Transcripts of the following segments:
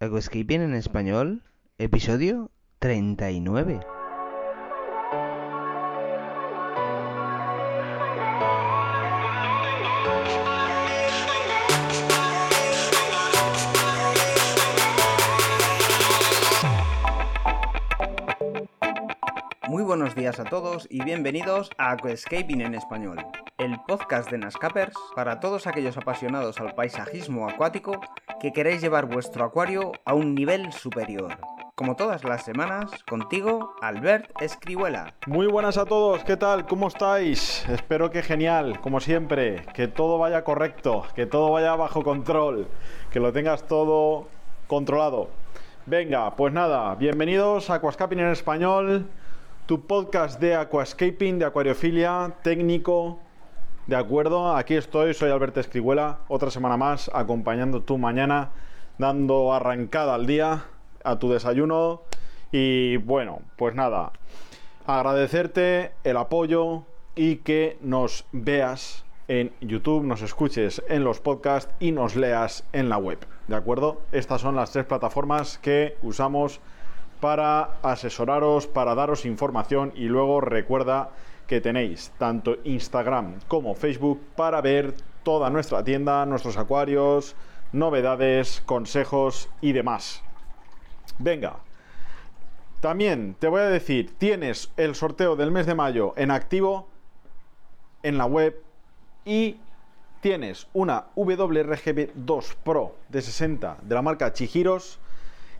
Aquascaping en Español, episodio 39. Muy buenos días a todos y bienvenidos a Aquascaping en Español, el podcast de Nascapers para todos aquellos apasionados al paisajismo acuático que queréis llevar vuestro acuario a un nivel superior. Como todas las semanas, contigo, Alberto Escrihuela. Muy buenas a todos, ¿qué tal? ¿Cómo estáis? Espero que genial, como siempre, que todo vaya correcto, que todo vaya bajo control, que lo tengas todo controlado. Venga, pues nada, bienvenidos a Aquascaping en Español, tu podcast de aquascaping, de acuariofilia, técnico. De acuerdo, aquí estoy, soy Alberto Escrihuela, otra semana más, acompañando tu mañana, dando arrancada al día, a tu desayuno. Y bueno, pues nada, agradecerte el apoyo y que nos veas en YouTube, nos escuches en los podcasts y nos leas en la web, ¿de acuerdo? Estas son las tres plataformas que usamos para asesoraros, para daros información. Y luego recuerda que tenéis tanto Instagram como Facebook para ver toda nuestra tienda, nuestros acuarios, novedades, consejos y demás. Venga, también te voy a decir, tienes el sorteo del mes de mayo en activo en la web y tienes una WRGB 2 Pro de 60 de la marca Chihiros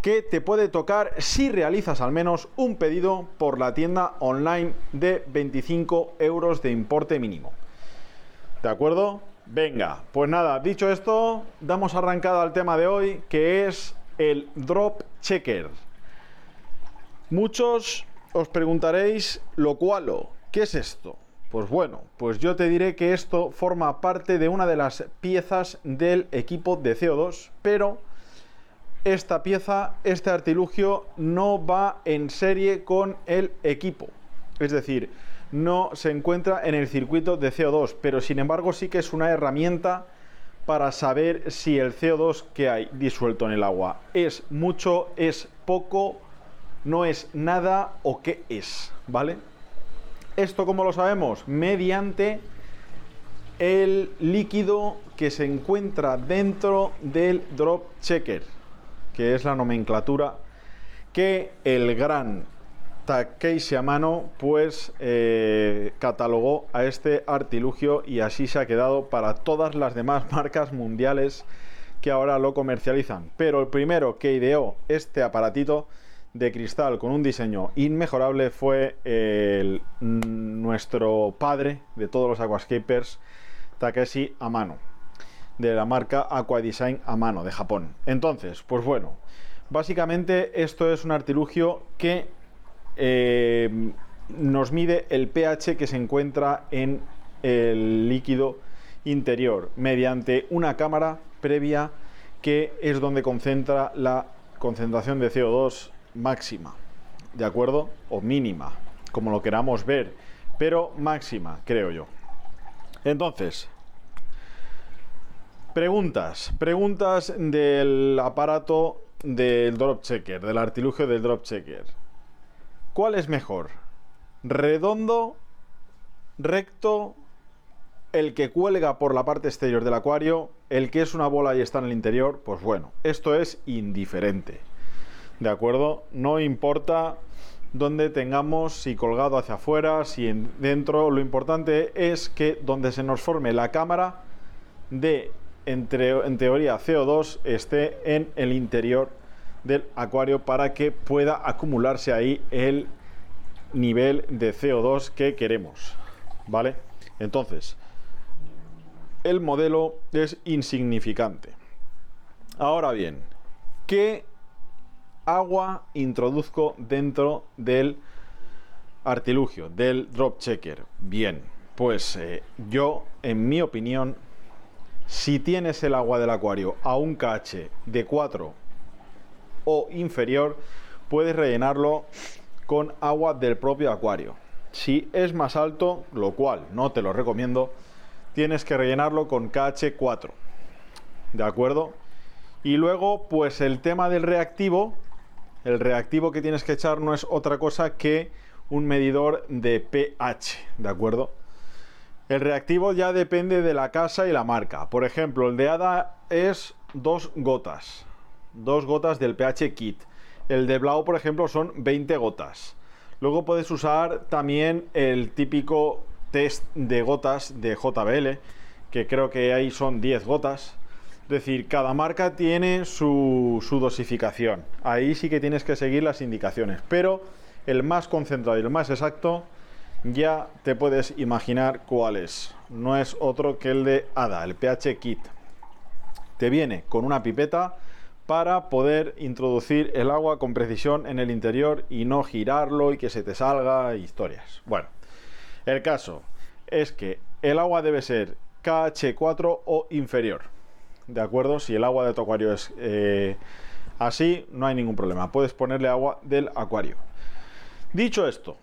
que te puede tocar si realizas al menos un pedido por la tienda online de 25 euros de importe mínimo. ¿De acuerdo? Venga, pues nada, dicho esto, damos arrancada al tema de hoy, que es el Drop Checker. Muchos os preguntaréis, lo cual, ¿qué es esto? Pues bueno, pues yo te diré que esto forma parte de una de las piezas del equipo de CO2, pero esta pieza, este artilugio, no va en serie con el equipo. Es decir, no se encuentra en el circuito de CO2, pero sin embargo sí que es una herramienta para saber si el CO2 que hay disuelto en el agua es mucho, es poco, no es nada o qué es, ¿vale? Esto, ¿cómo lo sabemos? Mediante el líquido que se encuentra dentro del Drop Checker, que es la nomenclatura que el gran Takashi Amano pues catalogó a este artilugio, y así se ha quedado para todas las demás marcas mundiales que ahora lo comercializan. Pero el primero que ideó este aparatito de cristal con un diseño inmejorable fue nuestro padre de todos los aquascapers, Takashi Amano, de la marca Aqua Design a Mano de Japón. Entonces, pues bueno, básicamente esto es un artilugio que nos mide el pH que se encuentra en el líquido interior mediante una cámara previa, que es donde concentra la concentración de CO2 máxima, ¿de acuerdo? O mínima, como lo queramos ver, pero máxima, creo yo. Entonces, Preguntas del aparato del Drop Checker, del artilugio del Drop Checker. ¿Cuál es mejor? ¿Redondo, recto, el que cuelga por la parte exterior del acuario, el que es una bola y está en el interior? Pues bueno, esto es indiferente, ¿de acuerdo? No importa dónde tengamos, si colgado hacia afuera, si dentro. Lo importante es que donde se nos forme la cámara de, en teoría, CO2, esté en el interior del acuario para que pueda acumularse ahí el nivel de CO2 que queremos, ¿vale? Entonces, el modelo es insignificante. Ahora bien, ¿qué agua introduzco dentro del artilugio, del Drop Checker? Bien, pues yo, en mi opinión, si tienes el agua del acuario a un pH de 4 o inferior, puedes rellenarlo con agua del propio acuario. Si es más alto, lo cual no te lo recomiendo, tienes que rellenarlo con pH 4, ¿de acuerdo? Y luego, pues el tema del reactivo, el reactivo que tienes que echar no es otra cosa que un medidor de pH, ¿de acuerdo? El reactivo ya depende de la casa y la marca. Por ejemplo, el de ADA es 2 gotas. 2 gotas del pH Kit. El de Blau, por ejemplo, son 20 gotas. Luego puedes usar también el típico test de gotas de JBL, que creo que ahí son 10 gotas. Es decir, cada marca tiene su dosificación. Ahí sí que tienes que seguir las indicaciones. Pero el más concentrado y el más exacto, ya te puedes imaginar cuál es. No es otro que el de ADA, el pH Kit. Te viene con una pipeta para poder introducir el agua con precisión en el interior y no girarlo y que se te salga historias. Bueno, el caso es que el agua debe ser KH4 o inferior. ¿De acuerdo? Si el agua de tu acuario es así, no hay ningún problema. Puedes ponerle agua del acuario. Dicho esto,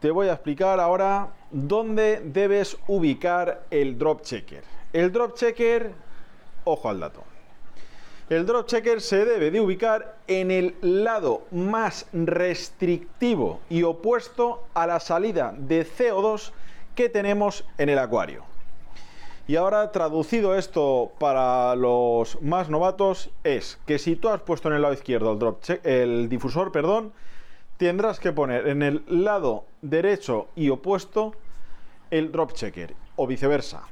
te voy a explicar ahora dónde debes ubicar el Drop Checker. El Drop Checker, ojo al dato. El Drop Checker se debe de ubicar en el lado más restrictivo y opuesto a la salida de CO2 que tenemos en el acuario. Y ahora, traducido esto para los más novatos, es que si tú has puesto en el lado izquierdo el difusor, tendrás que poner en el lado derecho y opuesto el Drop Checker, o viceversa.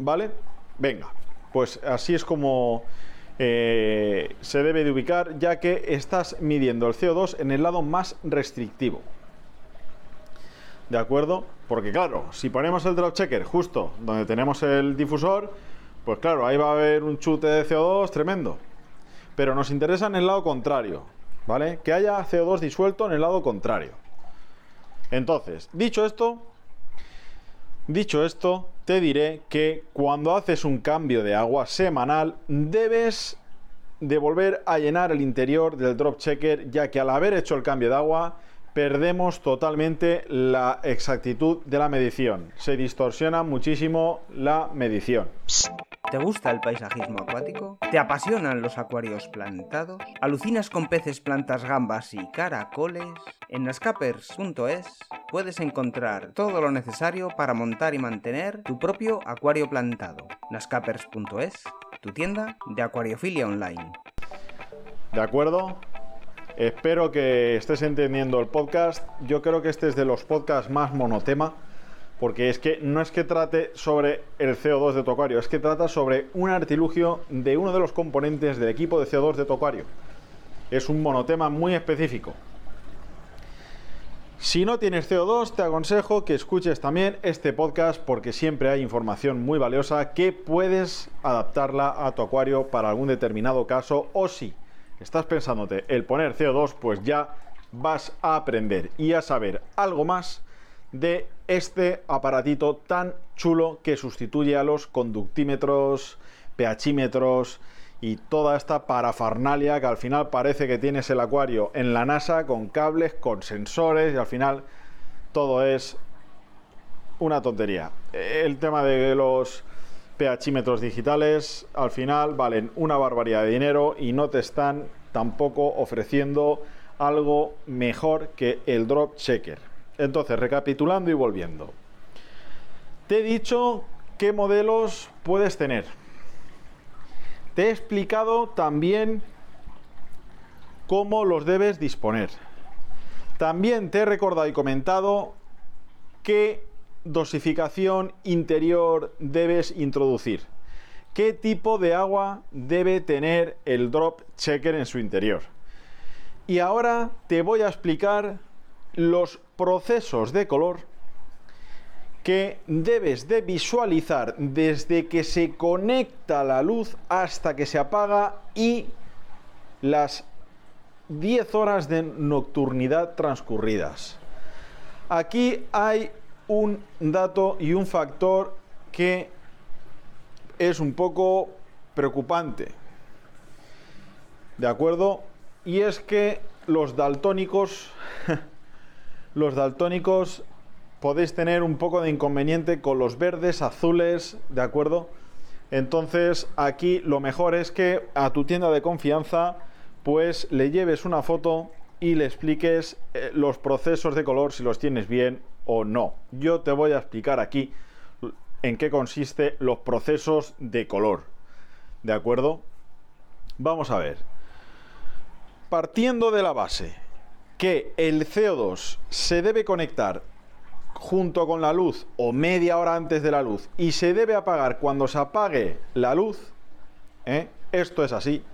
¿Vale? Venga, pues así es como se debe de ubicar, ya que estás midiendo el CO2 en el lado más restrictivo. ¿De acuerdo? Porque claro, si ponemos el Drop Checker justo donde tenemos el difusor, pues claro, ahí va a haber un chute de CO2 tremendo. Pero nos interesa en el lado contrario, ¿vale? Que haya CO2 disuelto en el lado contrario. Entonces, dicho esto, te diré que cuando haces un cambio de agua semanal, debes de volver a llenar el interior del Drop Checker, ya que al haber hecho el cambio de agua, perdemos totalmente la exactitud de la medición. Se distorsiona muchísimo la medición. ¿Te gusta el paisajismo acuático? ¿Te apasionan los acuarios plantados? ¿Alucinas con peces, plantas, gambas y caracoles? En nascapers.es puedes encontrar todo lo necesario para montar y mantener tu propio acuario plantado. Nascapers.es, tu tienda de acuariofilia online. ¿De acuerdo? Espero que estés entendiendo el podcast. Yo creo que este es de los podcasts más monotema, porque es que no es que trate sobre el CO2 de tu acuario, es que trata sobre un artilugio de uno de los componentes del equipo de CO2 de tu acuario. Es un monotema muy específico. Si no tienes CO2, te aconsejo que escuches también este podcast, porque siempre hay información muy valiosa que puedes adaptarla a tu acuario para algún determinado caso, o si estás pensándote el poner CO2, pues ya vas a aprender y a saber algo más de este aparatito tan chulo que sustituye a los conductímetros, pHímetros y toda esta parafernalia que al final parece que tienes el acuario en la NASA, con cables, con sensores, y al final todo es una tontería. El tema de los pHímetros digitales al final valen una barbaridad de dinero y no te están tampoco ofreciendo algo mejor que el Drop Checker. Entonces, recapitulando y volviendo, te he dicho qué modelos puedes tener, te he explicado también cómo los debes disponer, también te he recordado y comentado qué dosificación interior debes introducir, qué tipo de agua debe tener el Drop Checker en su interior. Y ahora te voy a explicar los procesos de color que debes de visualizar desde que se conecta la luz hasta que se apaga y las 10 horas de nocturnidad transcurridas. Aquí hay un dato y un factor que es un poco preocupante, ¿de acuerdo? Y es que los daltónicos podéis tener un poco de inconveniente con los verdes, azules, ¿de acuerdo? Entonces aquí lo mejor es que a tu tienda de confianza pues le lleves una foto y le expliques los procesos de color, si los tienes bien o no. Yo te voy a explicar aquí en qué consiste los procesos de color, ¿de acuerdo? Vamos a ver. Partiendo de la base que el CO2 se debe conectar junto con la luz o media hora antes de la luz y se debe apagar cuando se apague la luz, esto es así.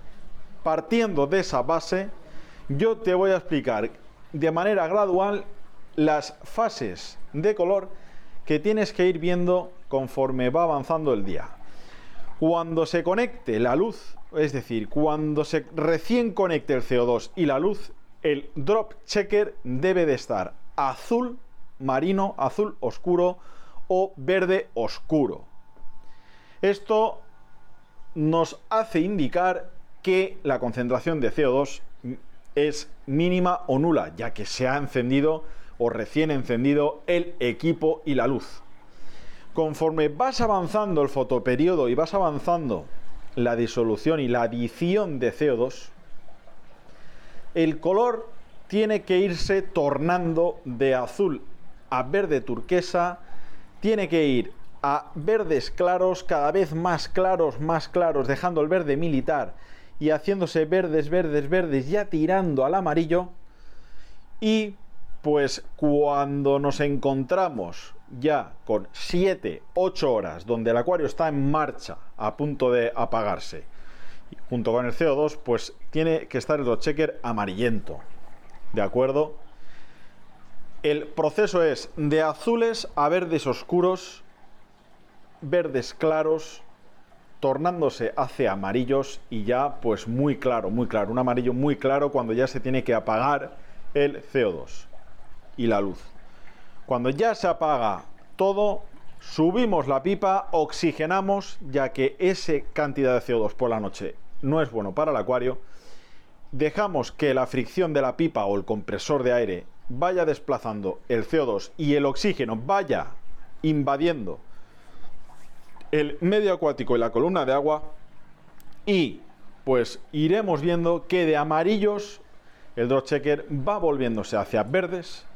Partiendo de esa base, yo te voy a explicar de manera gradual las fases de color que tienes que ir viendo conforme va avanzando el día. Cuando se conecte la luz, es decir, cuando se recién conecte el CO2 y la luz, el drop checker debe de estar azul marino, azul oscuro o verde oscuro. Esto nos hace indicar que la concentración de CO2 es mínima o nula, ya que se ha encendido o recién encendido el equipo y la luz. Conforme vas avanzando el fotoperiodo y vas avanzando la disolución y la adición de CO2, el color tiene que irse tornando de azul a verde turquesa, tiene que ir a verdes claros, cada vez más claros, dejando el verde militar y haciéndose verdes, verdes, verdes, ya tirando al amarillo. Y pues cuando nos encontramos ya con 7, 8 horas donde el acuario está en marcha, a punto de apagarse, junto con el CO2, pues tiene que estar el drop checker amarillento, ¿de acuerdo? El proceso es de azules a verdes oscuros, verdes claros, tornándose hacia amarillos y ya pues muy claro, un amarillo muy claro cuando ya se tiene que apagar el CO2 y la luz. Cuando ya se apaga todo, subimos la pipa, oxigenamos, ya que esa cantidad de CO2 por la noche no es bueno para el acuario. Dejamos que la fricción de la pipa o el compresor de aire vaya desplazando el CO2 y el oxígeno vaya invadiendo el medio acuático y la columna de agua, y pues iremos viendo que de amarillos el drop checker va volviéndose hacia verdes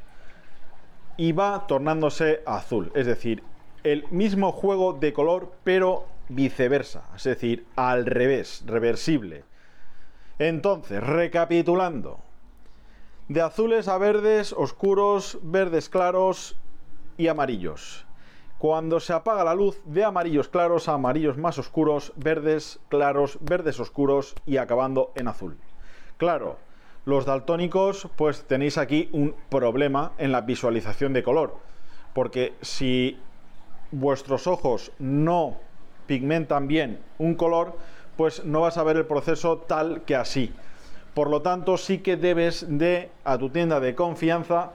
y va tornándose azul, es decir, el mismo juego de color pero viceversa, es decir, al revés, reversible. Entonces, recapitulando, de azules a verdes oscuros, verdes claros y amarillos. Cuando se apaga la luz, de amarillos claros a amarillos más oscuros, verdes claros, verdes oscuros y acabando en azul. Claro, los daltónicos pues tenéis aquí un problema en la visualización de color, porque si vuestros ojos no pigmentan bien un color, pues no vas a ver el proceso tal que así. Por lo tanto, sí que debes de, a tu tienda de confianza,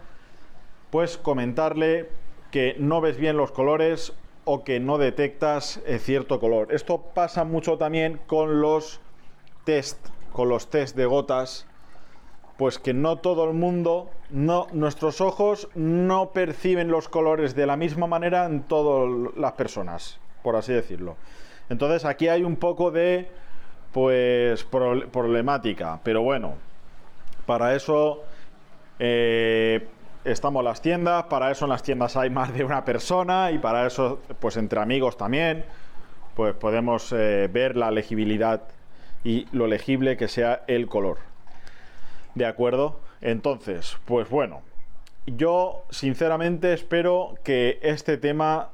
pues comentarle que no ves bien los colores o que no detectas cierto color. Esto pasa mucho también con los test de gotas, pues que no todo el mundo, nuestros ojos no perciben los colores de la misma manera en todas las personas, por así decirlo. Entonces aquí hay un poco de pues problemática, pero bueno, para eso estamos las tiendas, para eso en las tiendas hay más de una persona y para eso pues entre amigos también pues podemos ver la legibilidad y lo legible que sea el color, ¿de acuerdo? Entonces pues bueno, yo sinceramente espero que este tema,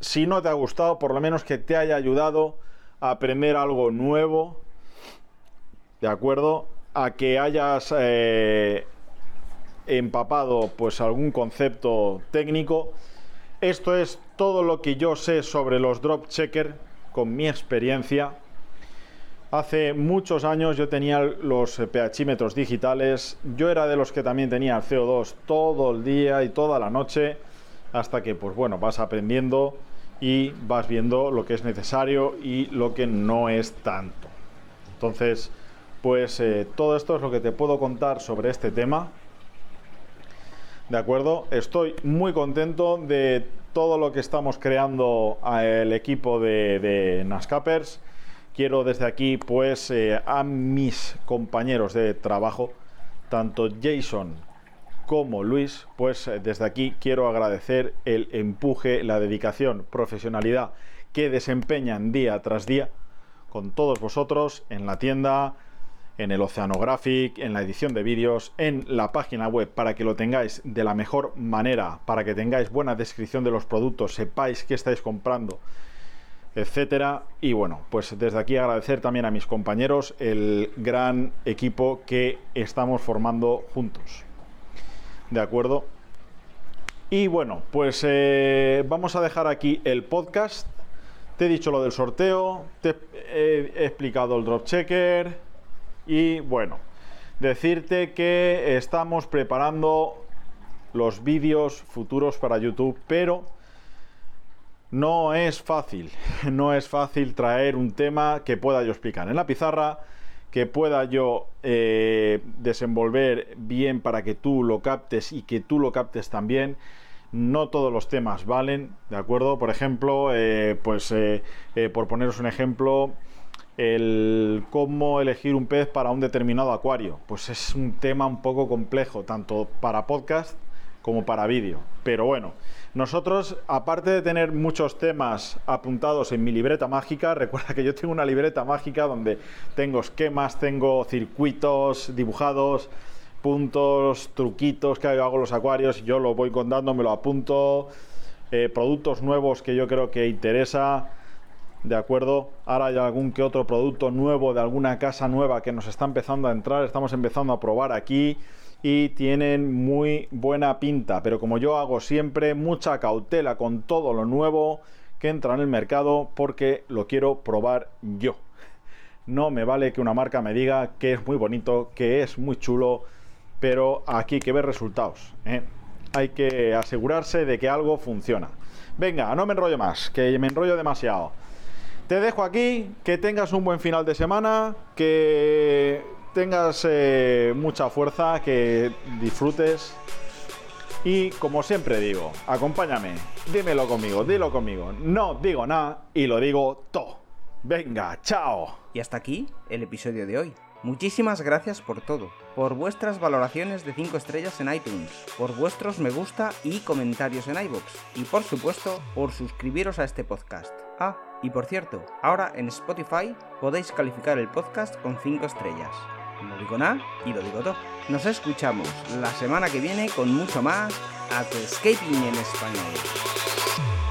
si no te ha gustado, por lo menos que te haya ayudado a aprender algo nuevo, ¿de acuerdo? A que hayas empapado pues algún concepto técnico. Esto es todo lo que yo sé sobre los drop checker con mi experiencia. Hace muchos años yo tenía los pHímetros digitales, yo era de los que también tenía el CO2 todo el día y toda la noche, hasta que pues bueno, vas aprendiendo y vas viendo lo que es necesario y lo que no es tanto. Entonces pues todo esto es lo que te puedo contar sobre este tema, ¿de acuerdo? Estoy muy contento de todo lo que estamos creando el equipo de Nascapers. Quiero desde aquí pues a mis compañeros de trabajo, tanto Jason como Luis, pues desde aquí quiero agradecer el empuje, la dedicación, profesionalidad que desempeñan día tras día con todos vosotros en la tienda, en el Oceanographic, en la edición de vídeos, en la página web, para que lo tengáis de la mejor manera, para que tengáis buena descripción de los productos, sepáis qué estáis comprando, etcétera. Y bueno, pues desde aquí agradecer también a mis compañeros el gran equipo que estamos formando juntos, ¿de acuerdo? Y bueno, pues vamos a dejar aquí el podcast. Te he dicho lo del sorteo, te he explicado el drop checker. Y bueno, decirte que estamos preparando los vídeos futuros para YouTube, pero no es fácil. No es fácil traer un tema que pueda yo explicar en la pizarra, que pueda yo desenvolver bien para que tú lo captes y que tú lo captes también. No todos los temas valen, ¿de acuerdo? Por ejemplo, por poneros un ejemplo, el cómo elegir un pez para un determinado acuario, pues es un tema un poco complejo, tanto para podcast como para vídeo. Pero bueno, nosotros, aparte de tener muchos temas apuntados en mi libreta mágica, recuerda que yo tengo una libreta mágica donde tengo esquemas, tengo circuitos dibujados, puntos, truquitos que hago en los acuarios, yo lo voy contando, me lo apunto, productos nuevos que yo creo que interesa, ¿de acuerdo? Ahora hay algún que otro producto nuevo de alguna casa nueva que nos está empezando a entrar, estamos empezando a probar aquí y tienen muy buena pinta, pero como yo hago siempre, mucha cautela con todo lo nuevo que entra en el mercado, porque lo quiero probar yo. No me vale que una marca me diga que es muy bonito, que es muy chulo, pero aquí hay que ver resultados, ¿eh? Hay que asegurarse de que algo funciona. Venga, no me enrollo más, que me enrollo demasiado. Te dejo aquí, que tengas un buen final de semana, que tengas mucha fuerza, que disfrutes y, como siempre digo, acompáñame, dímelo conmigo, dilo conmigo, no digo nada y lo digo todo. Venga, chao. Y hasta aquí el episodio de hoy. Muchísimas gracias por todo, por vuestras valoraciones de 5 estrellas en iTunes, por vuestros me gusta y comentarios en iVoox, y por supuesto, por suscribiros a este podcast. Ah, y por cierto, ahora en Spotify podéis calificar el podcast con 5 estrellas. No digo nada y lo digo todo. Nos escuchamos la semana que viene con mucho más Aquascaping en Español.